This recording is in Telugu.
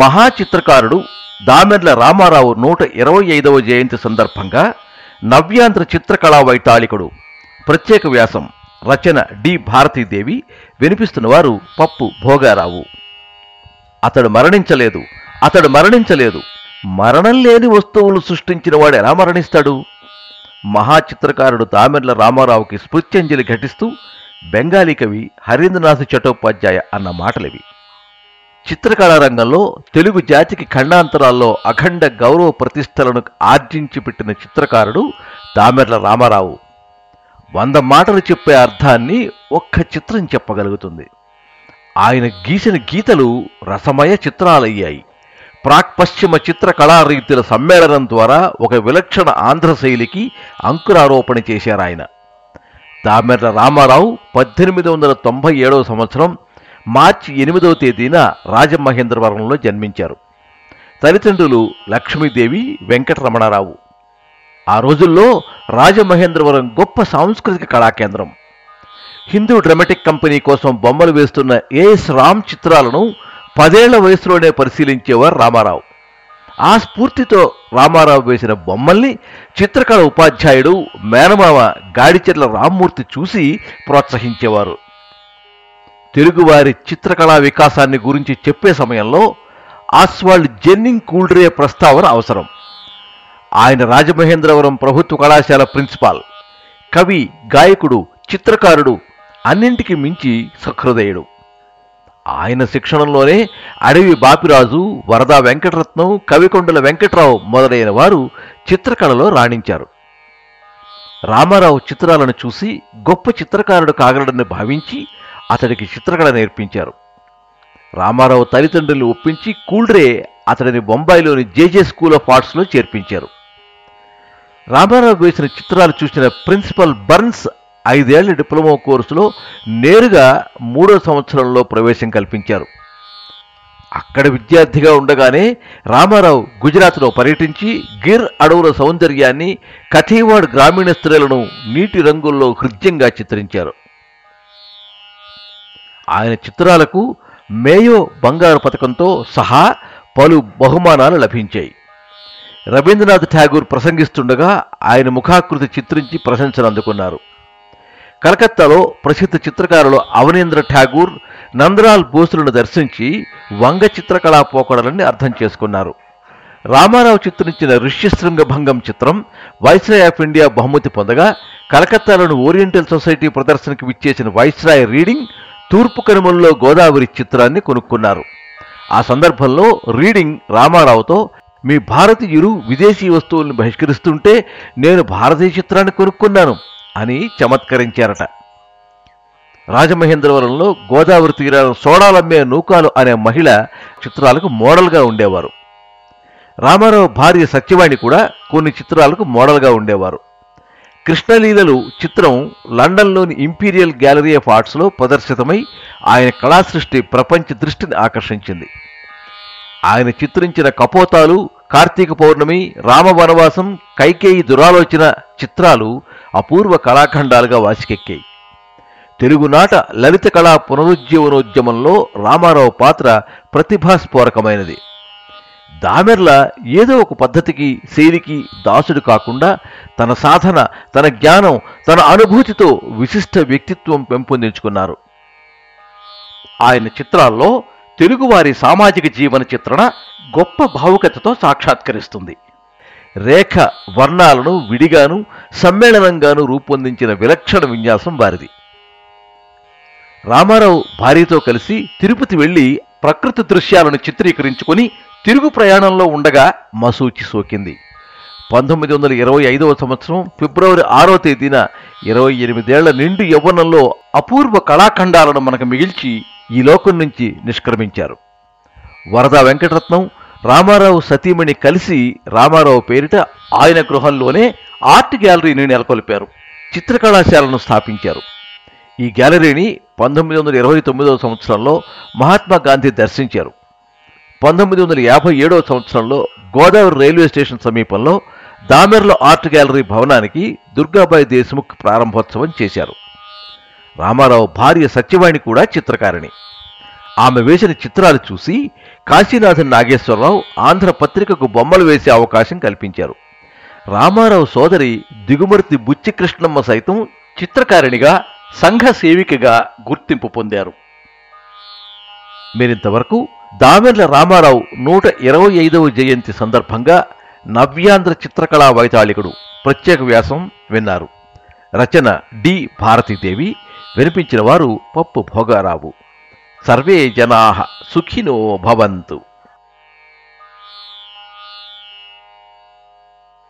మహాచిత్రకారుడు దామెర్ల రామారావు 125వ జయంతి సందర్భంగా నవ్యాంధ్ర చిత్రకళా వైతాళికుడు ప్రత్యేక వ్యాసం, రచన డి భారతీదేవి, వినిపిస్తున్నవారు పప్పు భోగారావు. అతడు మరణించలేదు. మరణం లేని వస్తువులు సృష్టించిన వాడు ఎలా మరణిస్తాడు? మహాచిత్రకారుడు దామెర్ల రామారావుకి స్మృత్యంజలి ఘటిస్తూ బెంగాలీ కవి హరీంద్రనాథ్ చటోపాధ్యాయ అన్న మాటలివి. చిత్రకళా రంగంలో తెలుగు జాతికి ఖండాంతరాల్లో అఖండ గౌరవ ప్రతిష్టలను ఆర్జించి పెట్టిన చిత్రకారుడు దామెర్ల రామారావు. 100 మాటలు చెప్పే అర్థాన్ని ఒక్క చిత్రం చెప్పగలుగుతుంది. ఆయన గీసిన గీతలు రసమయ చిత్రాలయ్యాయి. ప్రాక్పశ్చిమ చిత్రకళారీతుల సమ్మేళనం ద్వారా ఒక విలక్షణ ఆంధ్ర శైలికి అంకురారోపణ చేశారాయన. దామెర్ల రామారావు 1897వ సంవత్సరం మార్చి 8వ తేదీన రాజమహేంద్రవరంలో జన్మించారు. తల్లిదండ్రులు లక్ష్మీదేవి, వెంకటరమణారావు. ఆ రోజుల్లో రాజమహేంద్రవరం గొప్ప సాంస్కృతిక కళాకేంద్రం. హిందూ డ్రామాటిక్ కంపెనీ కోసం బొమ్మలు వేస్తున్న ఏఎస్ రామ్ చిత్రాలను 10ఏళ్ల వయసులోనే పరిశీలించేవారు రామారావు. ఆ స్ఫూర్తితో రామారావు వేసిన బొమ్మల్ని చిత్రకళ ఉపాధ్యాయుడు మేనమామ గాడిచెర్ల రామ్మూర్తి చూసి ప్రోత్సహించేవారు. తెలుగువారి చిత్రకళా వికాసాన్ని గురించి చెప్పే సమయంలో ఆస్వాల్డ్ జెన్నింగ్ కూల్డ్రే ప్రస్తావన అవసరం. ఆయన రాజమహేంద్రవరం ప్రభుత్వ కళాశాల ప్రిన్సిపాల్, కవి, గాయకుడు, చిత్రకారుడు, అన్నింటికి మించి సహృదయుడు. ఆయన శిక్షణలోనే అడవి బాపిరాజు, వరద వెంకటరత్నం, కవికొండల వెంకట్రావు మొదలైన వారు చిత్రకళలో రాణించారు. రామారావు చిత్రాలను చూసి గొప్ప చిత్రకారుడు కాగలడని భావించి అతడికి చిత్రకళ నేర్పించారు. రామారావు తల్లిదండ్రులు ఒప్పించి కూల్డ్రే అతడిని బొంబాయిలోని జేజే స్కూల్ ఆఫ్ ఆర్ట్స్లో చేర్పించారు. రామారావు వేసిన చిత్రాలు చూసిన ప్రిన్సిపల్ బర్న్స్ 5 ఏళ్ల డిప్లొమా కోర్సులో నేరుగా 3వ సంవత్సరంలో ప్రవేశం కల్పించారు. అక్కడ విద్యార్థిగా ఉండగానే రామారావు గుజరాత్లో పర్యటించి గిర్ అడవుల సౌందర్యాన్ని, కథీవాడ్ గ్రామీణ స్త్రీలను నీటి రంగుల్లో హృద్యంగా చిత్రించారు. ఆయన చిత్రాలకు మేయో బంగారు పతకంతో సహా పలు బహుమానాలు లభించాయి. రవీంద్రనాథ్ ఠాగూర్ ప్రసంగిస్తుండగా ఆయన ముఖాకృతి చిత్రించి ప్రశంసలు అందుకున్నారు. కలకత్తాలో ప్రసిద్ధ చిత్రకారులు అవనీంద్ర ఠాగూర్, నందలాల్ బోసులను దర్శించి వంగ చిత్రకళా పోకడలని అర్థం చేసుకున్నారు. రామారావు చిత్రించిన ఋష్యశృంగభంగం చిత్రం వైస్రాయ్ ఆఫ్ ఇండియా బహుమతి పొందగా, కలకత్తాలోని ఓరియంటల్ సొసైటీ ప్రదర్శనకు విచ్చేసిన వైస్రాయ్ రీడింగ్ తూర్పు కనుమల్లో గోదావరి చిత్రాన్ని కొనుక్కున్నారు. ఆ సందర్భంలో రీడింగ్ రామారావుతో, మీ భారతీయులు విదేశీ వస్తువులను బహిష్కరిస్తుంటే నేను భారతీయ చిత్రాన్ని కొనుక్కున్నాను అని చమత్కరించారట. రాజమహేంద్రవరంలో గోదావరి తీరాన సోడాలమ్మే నూకాలు అనే మహిళ చిత్రాలకు మోడల్గా ఉండేవారు. రామారావు భార్య సత్యవాణి కూడా కొన్ని చిత్రాలకు మోడల్గా ఉండేవారు. కృష్ణలీలలు చిత్రం లండన్లోని ఇంపీరియల్ గ్యాలరీ ఆఫ్ ఆర్ట్స్లో ప్రదర్శితమై ఆయన కళాసృష్టి ప్రపంచ దృష్టిని ఆకర్షించింది. ఆయన చిత్రించిన కపోతాలు, కార్తీక పౌర్ణమి, రామ వనవాసం, కైకేయి దురాలోచన చిత్రాలు అపూర్వ కళాఖండాలుగా వాసికెక్కాయి. తెలుగునాట లలిత కళా పునరుజ్జీవనోద్యమంలో రామారావు పాత్ర ప్రతిభాస్ఫోరకమైనది. దామెర్ల ఏదో ఒక పద్ధతికి, శైలికి దాసుడు కాకుండా తన సాధన, తన జ్ఞానం, తన అనుభూతితో విశిష్ట వ్యక్తిత్వం పెంపొందించుకున్నారు. ఆయన చిత్రాల్లో తెలుగువారి సామాజిక జీవన చిత్రణ గొప్ప భావుకతతో సాక్షాత్కరిస్తుంది. రేఖ వర్ణాలను విడిగాను సమ్మేళనంగాను రూపొందించిన విలక్షణ విన్యాసం వారిది. రామారావు భార్యతో కలిసి తిరుపతి వెళ్లి ప్రకృతి దృశ్యాలను చిత్రీకరించుకుని తిరుగు ప్రయాణంలో ఉండగా మసూచి సోకింది. 1925వ సంవత్సరం ఫిబ్రవరి 6వ తేదీన 28 ఏళ్ల నిండు యవ్వనంలో అపూర్వ కళాఖండాలను మనకు మిగిల్చి ఈ లోకం నుంచి నిష్క్రమించారు. వరద వెంకటరత్నం, రామారావు సతీమణి కలిసి రామారావు పేరిట ఆయన గృహంలోనే ఆర్ట్ గ్యాలరీని నెలకొల్పారు. చిత్రకళాశాలను స్థాపించారు. ఈ గ్యాలరీని 1929వ సంవత్సరంలో మహాత్మా గాంధీ దర్శించారు. 1957వ సంవత్సరంలో గోదావరి రైల్వే స్టేషన్ సమీపంలో దామెర్ల ఆర్ట్ గ్యాలరీ భవనానికి దుర్గాబాయి దేశముఖ్ ప్రారంభోత్సవం చేశారు. రామారావు భార్య సత్యవాణి కూడా చిత్రకారిణి. ఆమె వేసిన చిత్రాలు చూసి కాశీనాథ నాగేశ్వరరావు ఆంధ్ర పత్రికకు బొమ్మలు వేసే అవకాశం కల్పించారు. రామారావు సోదరి దిగుమర్తి బుచ్చికృష్ణమ్మ సైతం చిత్రకారిణిగా, సంఘ సేవికగా గుర్తింపు పొందారు. మీరింతవరకు దామెర్ల రామారావు 125వ జయంతి సందర్భంగా నవ్యాంధ్ర చిత్రకళా వైతాళికుడు ప్రత్యేక వ్యాసం విన్నారు. రచన డి భారతీదేవి. వినిపించిన వారు పప్పు భోగారావు. సర్వే జనాః సుఖినో భవంతు.